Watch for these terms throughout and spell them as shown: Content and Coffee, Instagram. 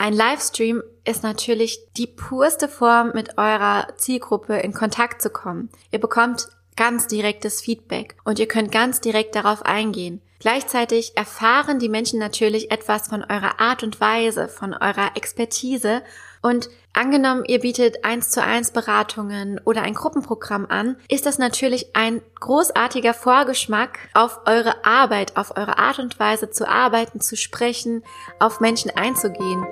Ein Livestream ist natürlich die purste Form, mit eurer Zielgruppe in Kontakt zu kommen. Ihr bekommt ganz direktes Feedback und ihr könnt ganz direkt darauf eingehen. Gleichzeitig erfahren die Menschen natürlich etwas von eurer Art und Weise, von eurer Expertise. Und angenommen, ihr bietet 1:1 Beratungen oder ein Gruppenprogramm an, ist das natürlich ein großartiger Vorgeschmack auf eure Arbeit, auf eure Art und Weise zu arbeiten, zu sprechen, auf Menschen einzugehen.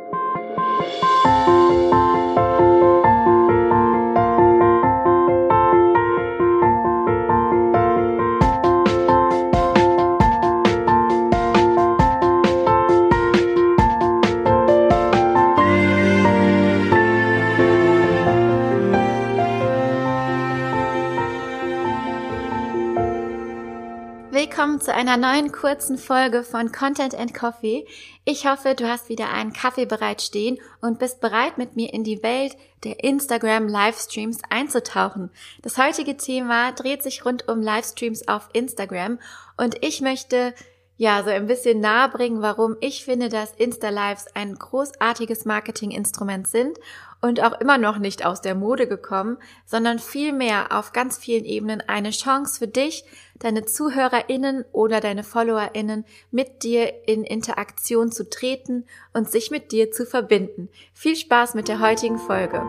Willkommen zu einer neuen kurzen Folge von Content and Coffee. Ich hoffe, du hast wieder einen Kaffee bereitstehen und bist bereit, mit mir in die Welt der Instagram-Livestreams einzutauchen. Das heutige Thema dreht sich rund um Livestreams auf Instagram und ich möchte so ein bisschen nahebringen, warum ich finde, dass Insta-Lives ein großartiges Marketinginstrument sind und auch immer noch nicht aus der Mode gekommen, sondern vielmehr auf ganz vielen Ebenen eine Chance für dich, deine ZuhörerInnen oder deine FollowerInnen mit dir in Interaktion zu treten und sich mit dir zu verbinden. Viel Spaß mit der heutigen Folge.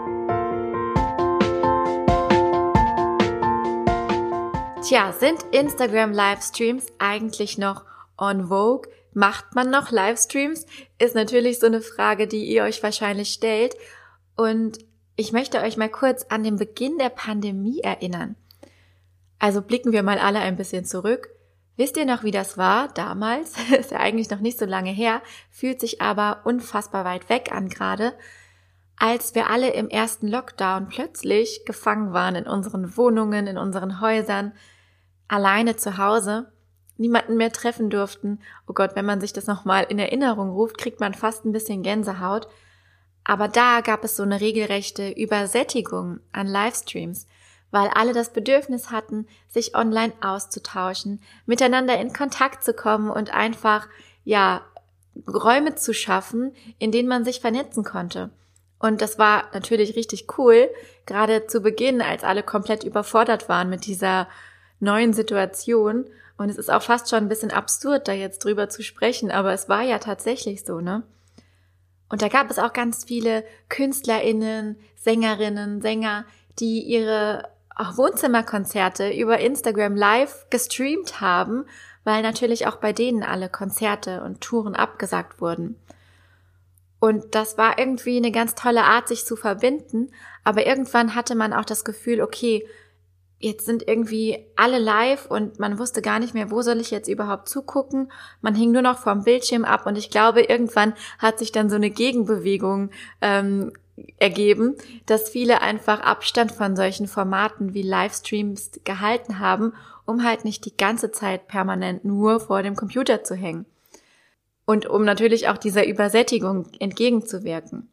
Tja, sind Instagram-Livestreams eigentlich noch en vogue? Macht man noch Livestreams? Ist natürlich so eine Frage, die ihr euch wahrscheinlich stellt. Und ich möchte euch mal kurz an den Beginn der Pandemie erinnern. Also blicken wir mal alle ein bisschen zurück. Wisst ihr noch, wie das war damals? Ist ja eigentlich noch nicht so lange her, fühlt sich aber unfassbar weit weg an gerade. Als wir alle im ersten Lockdown plötzlich gefangen waren in unseren Wohnungen, in unseren Häusern, alleine zu Hause, niemanden mehr treffen durften. Oh Gott, wenn man sich das nochmal in Erinnerung ruft, kriegt man fast ein bisschen Gänsehaut. Aber da gab es so eine regelrechte Übersättigung an Livestreams, weil alle das Bedürfnis hatten, sich online auszutauschen, miteinander in Kontakt zu kommen und einfach, Räume zu schaffen, in denen man sich vernetzen konnte. Und das war natürlich richtig cool, gerade zu Beginn, als alle komplett überfordert waren mit dieser neuen Situation. Und es ist auch fast schon ein bisschen absurd, da jetzt drüber zu sprechen, aber es war ja tatsächlich so, ne? Und da gab es auch ganz viele KünstlerInnen, Sängerinnen, Sänger, die ihre Wohnzimmerkonzerte über Instagram live gestreamt haben, weil natürlich auch bei denen alle Konzerte und Touren abgesagt wurden. Und das war irgendwie eine ganz tolle Art, sich zu verbinden, aber irgendwann hatte man auch das Gefühl, okay, jetzt sind irgendwie alle live und man wusste gar nicht mehr, wo soll ich jetzt überhaupt zugucken. Man hing nur noch vom Bildschirm ab und ich glaube, irgendwann hat sich dann so eine Gegenbewegung ergeben, dass viele einfach Abstand von solchen Formaten wie Livestreams gehalten haben, um halt nicht die ganze Zeit permanent nur vor dem Computer zu hängen und um natürlich auch dieser Übersättigung entgegenzuwirken.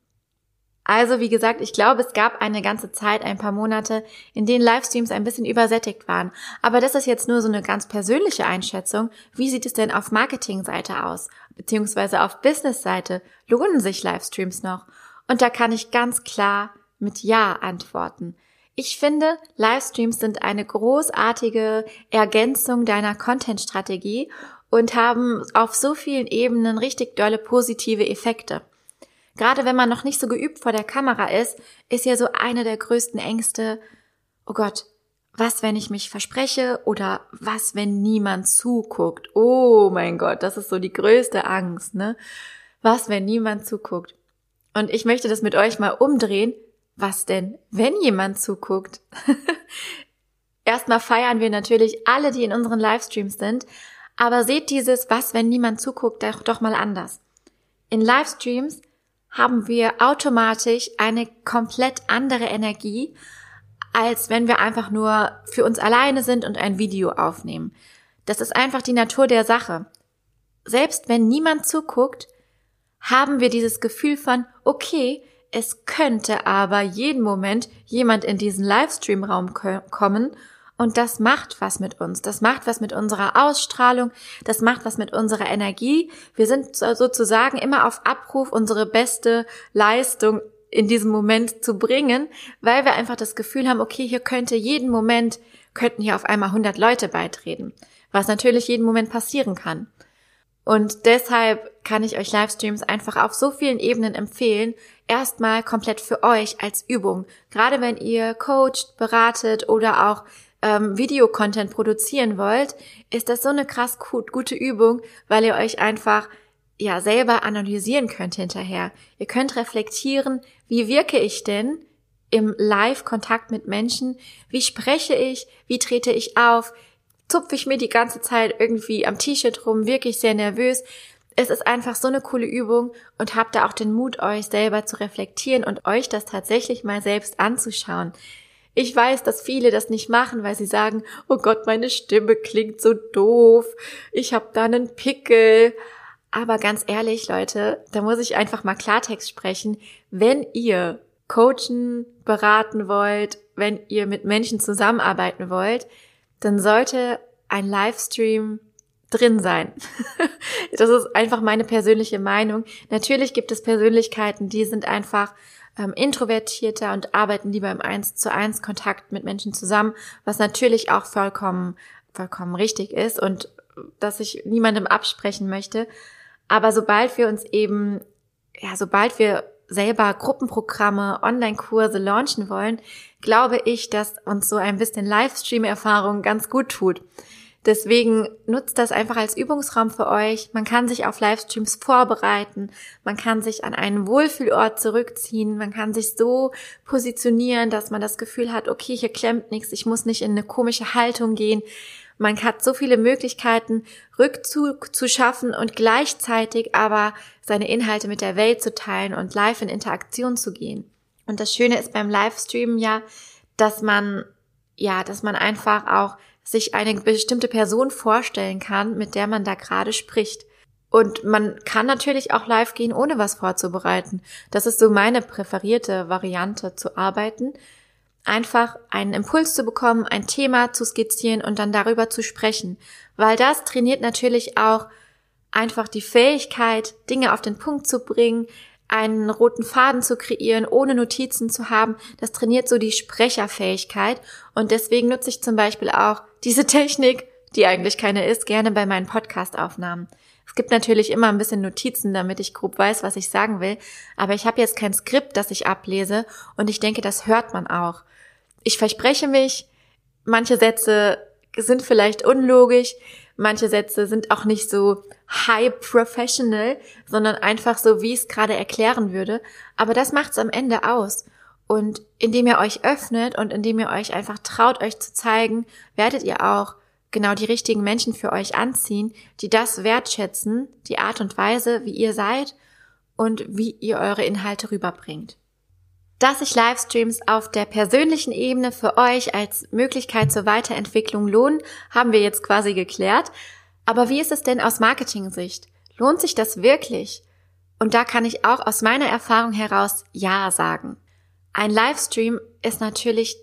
Also wie gesagt, ich glaube, es gab eine ganze Zeit, ein paar Monate, in denen Livestreams ein bisschen übersättigt waren. Aber das ist jetzt nur so eine ganz persönliche Einschätzung. Wie sieht es denn auf Marketingseite aus? Beziehungsweise auf Businessseite? Lohnen sich Livestreams noch? Und da kann ich ganz klar mit Ja antworten. Ich finde, Livestreams sind eine großartige Ergänzung deiner Content-Strategie und haben auf so vielen Ebenen richtig dolle positive Effekte. Gerade wenn man noch nicht so geübt vor der Kamera ist, ist ja so eine der größten Ängste, oh Gott, was, wenn ich mich verspreche oder was, wenn niemand zuguckt? Oh mein Gott, das ist so die größte Angst, ne? Was, wenn niemand zuguckt? Und ich möchte das mit euch mal umdrehen. Was denn, wenn jemand zuguckt? Erstmal feiern wir natürlich alle, die in unseren Livestreams sind, aber seht dieses Was, wenn niemand zuguckt, doch mal anders. In Livestreams haben wir automatisch eine komplett andere Energie, als wenn wir einfach nur für uns alleine sind und ein Video aufnehmen. Das ist einfach die Natur der Sache. Selbst wenn niemand zuguckt, haben wir dieses Gefühl von, okay, es könnte aber jeden Moment jemand in diesen Livestream-Raum kommen Und das macht was mit uns. Das macht was mit unserer Ausstrahlung. Das macht was mit unserer Energie. Wir sind sozusagen immer auf Abruf, unsere beste Leistung in diesem Moment zu bringen, weil wir einfach das Gefühl haben, okay, hier könnten hier auf einmal 100 Leute beitreten, was natürlich jeden Moment passieren kann. Und deshalb kann ich euch Livestreams einfach auf so vielen Ebenen empfehlen, erstmal komplett für euch als Übung. Gerade wenn ihr coacht, beratet oder auch Videocontent produzieren wollt, ist das so eine krass gute Übung, weil ihr euch einfach ja selber analysieren könnt hinterher. Ihr könnt reflektieren, wie wirke ich denn im Live-Kontakt mit Menschen, wie spreche ich, wie trete ich auf, zupfe ich mir die ganze Zeit irgendwie am T-Shirt rum, wirklich sehr nervös. Es ist einfach so eine coole Übung und habt da auch den Mut, euch selber zu reflektieren und euch das tatsächlich mal selbst anzuschauen. Ich weiß, dass viele das nicht machen, weil sie sagen, oh Gott, meine Stimme klingt so doof, ich habe da einen Pickel. Aber ganz ehrlich, Leute, da muss ich einfach mal Klartext sprechen. Wenn ihr coachen, beraten wollt, wenn ihr mit Menschen zusammenarbeiten wollt, dann sollte ein Livestream drin sein. Das ist einfach meine persönliche Meinung. Natürlich gibt es Persönlichkeiten, die sind einfach introvertierter und arbeiten lieber im 1:1 Kontakt mit Menschen zusammen, was natürlich auch vollkommen richtig ist und dass ich niemandem absprechen möchte. Aber sobald wir selber Gruppenprogramme, Online-Kurse launchen wollen, glaube ich, dass uns so ein bisschen Livestream-Erfahrung ganz gut tut. Deswegen nutzt das einfach als Übungsraum für euch. Man kann sich auf Livestreams vorbereiten, man kann sich an einen Wohlfühlort zurückziehen, man kann sich so positionieren, dass man das Gefühl hat, okay, hier klemmt nichts, ich muss nicht in eine komische Haltung gehen. Man hat so viele Möglichkeiten, Rückzug zu schaffen und gleichzeitig aber seine Inhalte mit der Welt zu teilen und live in Interaktion zu gehen. Und das Schöne ist beim Livestreamen ja, dass man einfach auch sich eine bestimmte Person vorstellen kann, mit der man da gerade spricht. Und man kann natürlich auch live gehen, ohne was vorzubereiten. Das ist so meine präferierte Variante zu arbeiten. Einfach einen Impuls zu bekommen, ein Thema zu skizzieren und dann darüber zu sprechen. Weil das trainiert natürlich auch einfach die Fähigkeit, Dinge auf den Punkt zu bringen, einen roten Faden zu kreieren, ohne Notizen zu haben. Das trainiert so die Sprecherfähigkeit. Und deswegen nutze ich zum Beispiel auch diese Technik, die eigentlich keine ist, gerne bei meinen Podcast-Aufnahmen. Es gibt natürlich immer ein bisschen Notizen, damit ich grob weiß, was ich sagen will, aber ich habe jetzt kein Skript, das ich ablese und ich denke, das hört man auch. Ich verspreche mich, manche Sätze sind vielleicht unlogisch, manche Sätze sind auch nicht so high professional, sondern einfach so, wie ich es gerade erklären würde, aber das macht's am Ende aus. Und indem ihr euch öffnet und indem ihr euch einfach traut, euch zu zeigen, werdet ihr auch genau die richtigen Menschen für euch anziehen, die das wertschätzen, die Art und Weise, wie ihr seid und wie ihr eure Inhalte rüberbringt. Dass sich Livestreams auf der persönlichen Ebene für euch als Möglichkeit zur Weiterentwicklung lohnen, haben wir jetzt quasi geklärt. Aber wie ist es denn aus Marketing-Sicht? Lohnt sich das wirklich? Und da kann ich auch aus meiner Erfahrung heraus Ja sagen. Ein Livestream ist natürlich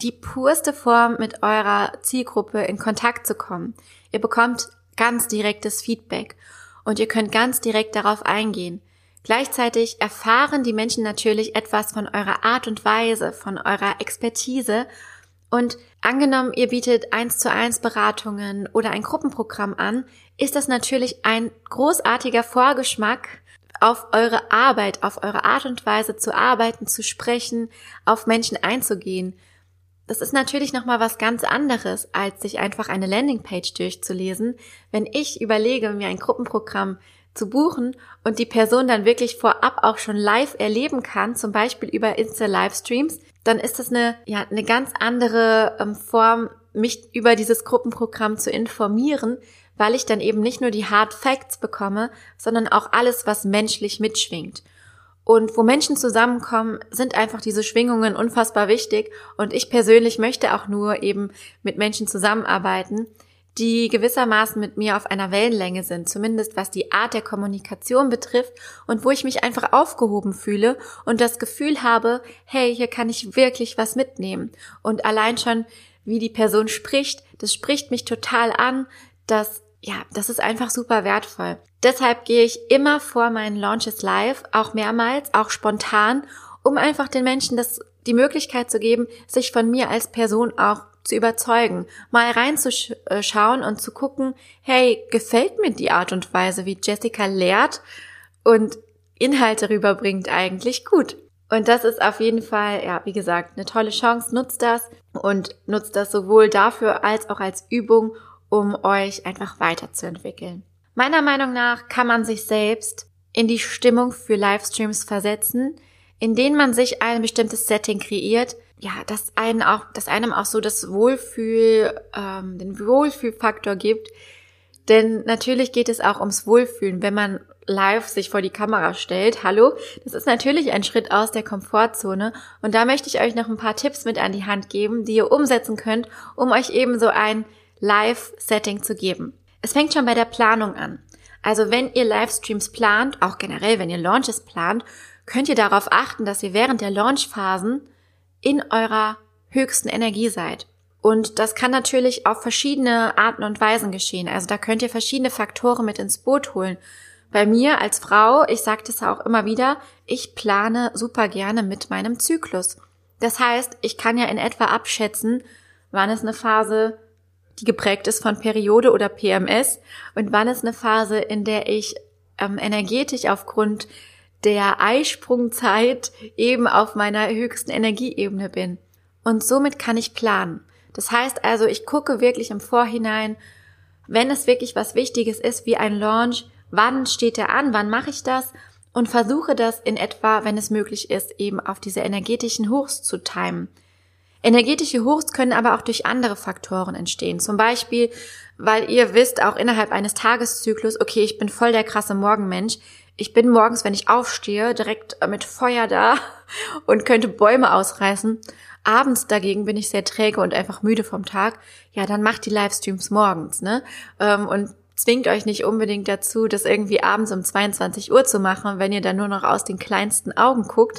die purste Form, mit eurer Zielgruppe in Kontakt zu kommen. Ihr bekommt ganz direktes Feedback und ihr könnt ganz direkt darauf eingehen. Gleichzeitig erfahren die Menschen natürlich etwas von eurer Art und Weise, von eurer Expertise. Und angenommen, ihr bietet 1:1 Beratungen oder ein Gruppenprogramm an, ist das natürlich ein großartiger Vorgeschmack auf eure Arbeit, auf eure Art und Weise zu arbeiten, zu sprechen, auf Menschen einzugehen. Das ist natürlich nochmal was ganz anderes, als sich einfach eine Landingpage durchzulesen. Wenn ich überlege, mir ein Gruppenprogramm zu buchen und die Person dann wirklich vorab auch schon live erleben kann, zum Beispiel über Insta-Livestreams, dann ist das eine ganz andere Form, mich über dieses Gruppenprogramm zu informieren, weil ich dann eben nicht nur die Hard Facts bekomme, sondern auch alles, was menschlich mitschwingt. Und wo Menschen zusammenkommen, sind einfach diese Schwingungen unfassbar wichtig. Und ich persönlich möchte auch nur eben mit Menschen zusammenarbeiten, die gewissermaßen mit mir auf einer Wellenlänge sind, zumindest was die Art der Kommunikation betrifft und wo ich mich einfach aufgehoben fühle und das Gefühl habe, hey, hier kann ich wirklich was mitnehmen. Und allein schon, wie die Person spricht. Das spricht mich total an. Das ist einfach super wertvoll. Deshalb gehe ich immer vor meinen Launches live, auch mehrmals, auch spontan, um einfach den Menschen die Möglichkeit zu geben, sich von mir als Person auch zu überzeugen, mal reinzuschauen und zu gucken, hey, gefällt mir die Art und Weise, wie Jessica lehrt und Inhalte rüberbringt, eigentlich gut. Und das ist auf jeden Fall, ja, wie gesagt, eine tolle Chance. Nutzt das und nutzt das sowohl dafür als auch als Übung, um euch einfach weiterzuentwickeln. Meiner Meinung nach kann man sich selbst in die Stimmung für Livestreams versetzen, in denen man sich ein bestimmtes Setting kreiert, ja, dass einem auch so das Wohlfühl, den Wohlfühlfaktor gibt. Denn natürlich geht es auch ums Wohlfühlen, wenn man live sich vor die Kamera stellt. Hallo, das ist natürlich ein Schritt aus der Komfortzone. Und da möchte ich euch noch ein paar Tipps mit an die Hand geben, die ihr umsetzen könnt, um euch eben so ein Live-Setting zu geben. Es fängt schon bei der Planung an. Also wenn ihr Livestreams plant, auch generell, wenn ihr Launches plant, könnt ihr darauf achten, dass ihr während der Launchphasen in eurer höchsten Energie seid. Und das kann natürlich auf verschiedene Arten und Weisen geschehen. Also da könnt ihr verschiedene Faktoren mit ins Boot holen. Bei mir als Frau, ich sage das auch immer wieder, ich plane super gerne mit meinem Zyklus. Das heißt, ich kann ja in etwa abschätzen, wann ist eine Phase, die geprägt ist von Periode oder PMS, und wann ist eine Phase, in der ich energetisch aufgrund der Eisprungzeit eben auf meiner höchsten Energieebene bin. Und somit kann ich planen. Das heißt also, ich gucke wirklich im Vorhinein, wenn es wirklich was Wichtiges ist, wie ein Launch, wann steht der an, wann mache ich das, und versuche das in etwa, wenn es möglich ist, eben auf diese energetischen Hochs zu timen. Energetische Hochs können aber auch durch andere Faktoren entstehen. Zum Beispiel, weil ihr wisst, auch innerhalb eines Tageszyklus, okay, ich bin voll der krasse Morgenmensch. Ich bin morgens, wenn ich aufstehe, direkt mit Feuer da und könnte Bäume ausreißen. Abends dagegen bin ich sehr träge und einfach müde vom Tag. Ja, dann macht die Livestreams morgens, ne? Und zwingt euch nicht unbedingt dazu, das irgendwie abends um 22 Uhr zu machen, wenn ihr dann nur noch aus den kleinsten Augen guckt.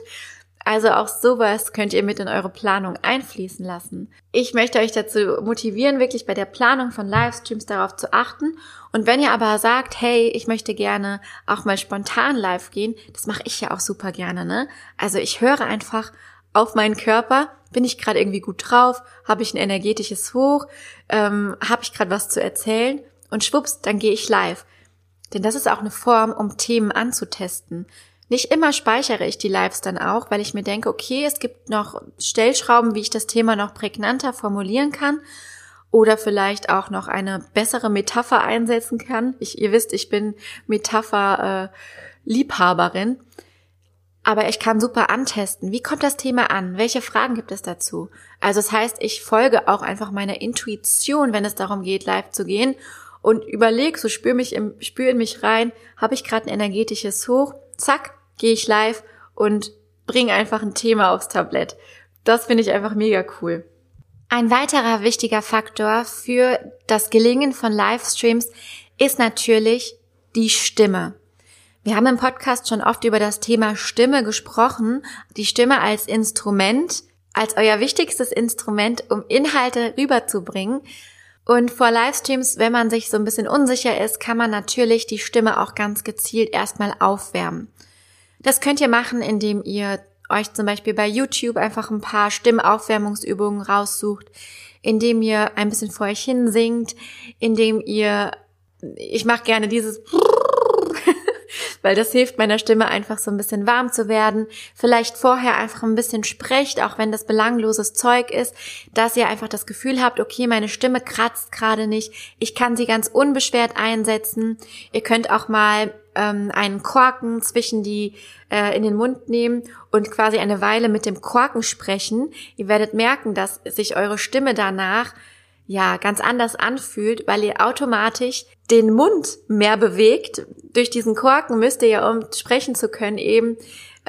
Also auch sowas könnt ihr mit in eure Planung einfließen lassen. Ich möchte euch dazu motivieren, wirklich bei der Planung von Livestreams darauf zu achten. Und wenn ihr aber sagt, hey, ich möchte gerne auch mal spontan live gehen, das mache ich ja auch super gerne, ne? Also ich höre einfach auf meinen Körper, bin ich gerade irgendwie gut drauf, habe ich ein energetisches Hoch, habe ich gerade was zu erzählen, und schwupps, dann gehe ich live. Denn das ist auch eine Form, um Themen anzutesten. Nicht immer speichere ich die Lives dann auch, weil ich mir denke, okay, es gibt noch Stellschrauben, wie ich das Thema noch prägnanter formulieren kann oder vielleicht auch noch eine bessere Metapher einsetzen kann. Ihr wisst, ich bin Metapher-Liebhaberin, aber ich kann super antesten. Wie kommt das Thema an? Welche Fragen gibt es dazu? Also das heißt, ich folge auch einfach meiner Intuition, wenn es darum geht, live zu gehen, und überlege, so spür in mich rein, habe ich gerade ein energetisches Hoch? Zack, gehe ich live und bringe einfach ein Thema aufs Tablett. Das finde ich einfach mega cool. Ein weiterer wichtiger Faktor für das Gelingen von Livestreams ist natürlich die Stimme. Wir haben im Podcast schon oft über das Thema Stimme gesprochen. Die Stimme als Instrument, als euer wichtigstes Instrument, um Inhalte rüberzubringen. Und vor Livestreams, wenn man sich so ein bisschen unsicher ist, kann man natürlich die Stimme auch ganz gezielt erstmal aufwärmen. Das könnt ihr machen, indem ihr euch zum Beispiel bei YouTube einfach ein paar Stimmaufwärmungsübungen raussucht, indem ihr ein bisschen vor euch hin singt, indem ihr, ich mache gerne dieses, weil das hilft meiner Stimme einfach so ein bisschen warm zu werden, vielleicht vorher einfach ein bisschen sprecht, auch wenn das belangloses Zeug ist, dass ihr einfach das Gefühl habt, okay, meine Stimme kratzt gerade nicht, ich kann sie ganz unbeschwert einsetzen. Ihr könnt auch mal einen Korken in den Mund nehmen und quasi eine Weile mit dem Korken sprechen. Ihr werdet merken, dass sich eure Stimme danach ja ganz anders anfühlt, weil ihr automatisch den Mund mehr bewegt. Durch diesen Korken müsst ihr ja, um sprechen zu können, eben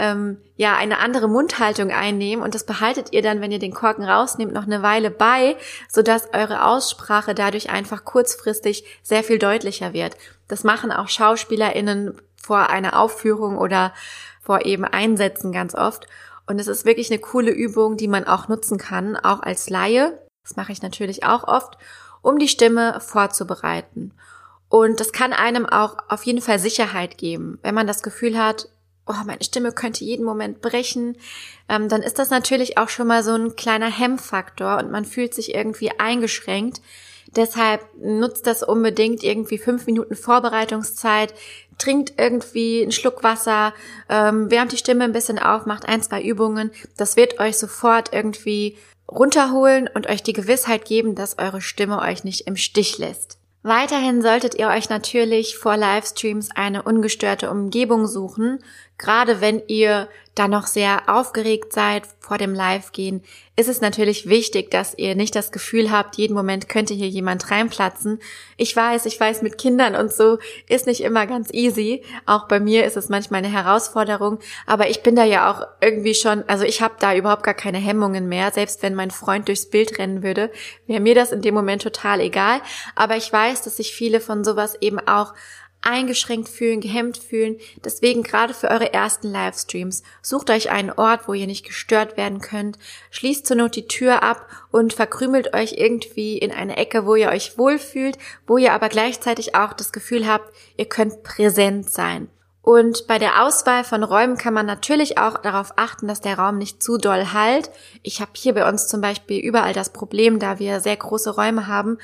eine andere Mundhaltung einnehmen, und das behaltet ihr dann, wenn ihr den Korken rausnehmt, noch eine Weile bei, sodass eure Aussprache dadurch einfach kurzfristig sehr viel deutlicher wird. Das machen auch SchauspielerInnen vor einer Aufführung oder vor eben Einsätzen ganz oft, und es ist wirklich eine coole Übung, die man auch nutzen kann, auch als Laie. Das mache ich natürlich auch oft, um die Stimme vorzubereiten. Und das kann einem auch auf jeden Fall Sicherheit geben. Wenn man das Gefühl hat, oh, meine Stimme könnte jeden Moment brechen, dann ist das natürlich auch schon mal so ein kleiner Hemmfaktor und man fühlt sich irgendwie eingeschränkt. Deshalb nutzt das unbedingt irgendwie 5 Minuten Vorbereitungszeit, trinkt irgendwie einen Schluck Wasser, wärmt die Stimme ein bisschen auf, macht 1, 2 Übungen. Das wird euch sofort irgendwie runterholen und euch die Gewissheit geben, dass eure Stimme euch nicht im Stich lässt. Weiterhin solltet ihr euch natürlich vor Livestreams eine ungestörte Umgebung suchen. Gerade wenn ihr da noch sehr aufgeregt seid vor dem Live-Gehen, ist es natürlich wichtig, dass ihr nicht das Gefühl habt, jeden Moment könnte hier jemand reinplatzen. Ich weiß, mit Kindern und so ist nicht immer ganz easy. Auch bei mir ist es manchmal eine Herausforderung. Aber ich bin da ja auch irgendwie schon, also ich habe da überhaupt gar keine Hemmungen mehr. Selbst wenn mein Freund durchs Bild rennen würde, wäre mir das in dem Moment total egal. Aber ich weiß, dass sich viele von sowas eben auch eingeschränkt fühlen, gehemmt fühlen. Deswegen gerade für eure ersten Livestreams sucht euch einen Ort, wo ihr nicht gestört werden könnt, schließt zur Not die Tür ab und verkrümelt euch irgendwie in eine Ecke, wo ihr euch wohlfühlt, wo ihr aber gleichzeitig auch das Gefühl habt, ihr könnt präsent sein. Und bei der Auswahl von Räumen kann man natürlich auch darauf achten, dass der Raum nicht zu doll hallt. Ich habe hier bei uns zum Beispiel überall das Problem, da wir sehr große Räume haben,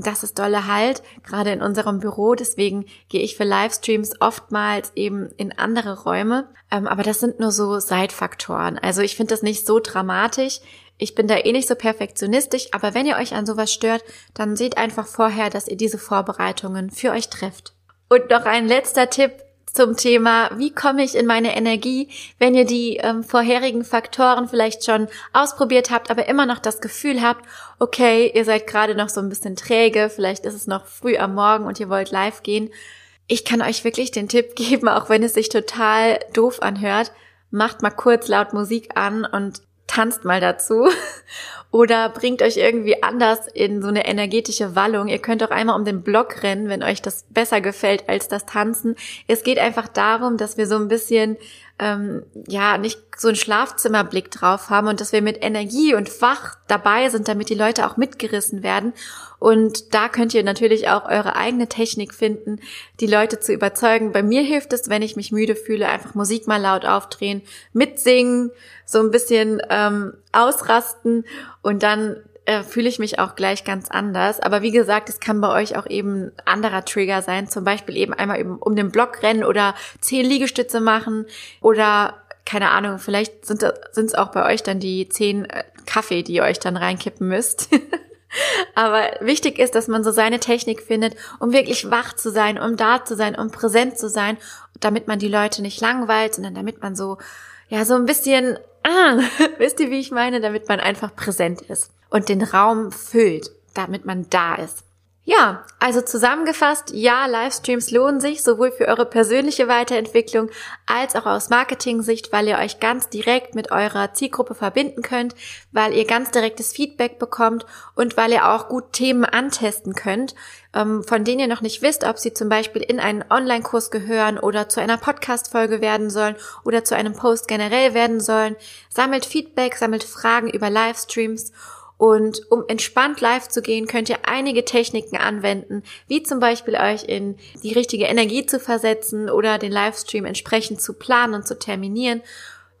dass es dolle halt, gerade in unserem Büro. Deswegen gehe ich für Livestreams oftmals eben in andere Räume. Aber das sind nur so Seitfaktoren. Also ich finde das nicht so dramatisch. Ich bin da eh nicht so perfektionistisch. Aber wenn ihr euch an sowas stört, dann seht einfach vorher, dass ihr diese Vorbereitungen für euch trefft. Und noch ein letzter Tipp zum Thema, wie komme ich in meine Energie, wenn ihr die vorherigen Faktoren vielleicht schon ausprobiert habt, aber immer noch das Gefühl habt, okay, ihr seid gerade noch so ein bisschen träge, vielleicht ist es noch früh am Morgen und ihr wollt live gehen. Ich kann euch wirklich den Tipp geben, auch wenn es sich total doof anhört, macht mal kurz laut Musik an und tanzt mal dazu oder bringt euch irgendwie anders in so eine energetische Wallung. Ihr könnt auch einmal um den Block rennen, wenn euch das besser gefällt als das Tanzen. Es geht einfach darum, dass wir so ein bisschen, nicht so einen Schlafzimmerblick drauf haben und dass wir mit Energie und wach dabei sind, damit die Leute auch mitgerissen werden. Und da könnt ihr natürlich auch eure eigene Technik finden, die Leute zu überzeugen. Bei mir hilft es, wenn ich mich müde fühle, einfach Musik mal laut aufdrehen, mitsingen, so ein bisschen ausrasten und dann fühle ich mich auch gleich ganz anders. Aber wie gesagt, es kann bei euch auch eben ein anderer Trigger sein, zum Beispiel eben einmal um den Block rennen oder 10 Liegestütze machen oder keine Ahnung, vielleicht sind es auch bei euch dann die 10 Kaffee, die ihr euch dann reinkippen müsst. Aber wichtig ist, dass man so seine Technik findet, um wirklich wach zu sein, um da zu sein, um präsent zu sein, damit man die Leute nicht langweilt, sondern damit man so ein bisschen, wisst ihr, wie ich meine, damit man einfach präsent ist und den Raum füllt, damit man da ist. Ja, also zusammengefasst, ja, Livestreams lohnen sich sowohl für eure persönliche Weiterentwicklung als auch aus Marketing-Sicht, weil ihr euch ganz direkt mit eurer Zielgruppe verbinden könnt, weil ihr ganz direktes Feedback bekommt und weil ihr auch gut Themen antesten könnt, von denen ihr noch nicht wisst, ob sie zum Beispiel in einen Online-Kurs gehören oder zu einer Podcast-Folge werden sollen oder zu einem Post generell werden sollen. Sammelt Feedback, sammelt Fragen über Livestreams. Und um entspannt live zu gehen, könnt ihr einige Techniken anwenden, wie zum Beispiel euch in die richtige Energie zu versetzen oder den Livestream entsprechend zu planen und zu terminieren.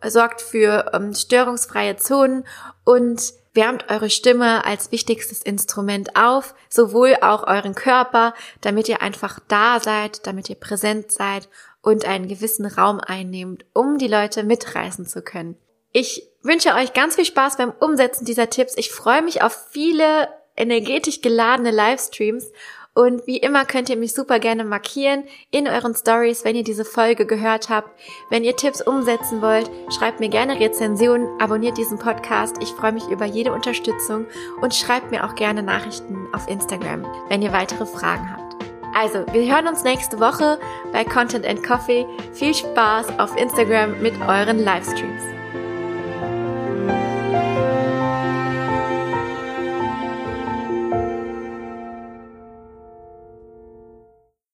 Sorgt für störungsfreie Zonen und wärmt eure Stimme als wichtigstes Instrument auf, sowohl auch euren Körper, damit ihr einfach da seid, damit ihr präsent seid und einen gewissen Raum einnehmt, um die Leute mitreißen zu können. Ich wünsche euch ganz viel Spaß beim Umsetzen dieser Tipps. Ich freue mich auf viele energetisch geladene Livestreams und wie immer könnt ihr mich super gerne markieren in euren Stories, wenn ihr diese Folge gehört habt. Wenn ihr Tipps umsetzen wollt, schreibt mir gerne Rezensionen, abonniert diesen Podcast. Ich freue mich über jede Unterstützung und schreibt mir auch gerne Nachrichten auf Instagram, wenn ihr weitere Fragen habt. Also, wir hören uns nächste Woche bei Content and Coffee. Viel Spaß auf Instagram mit euren Livestreams.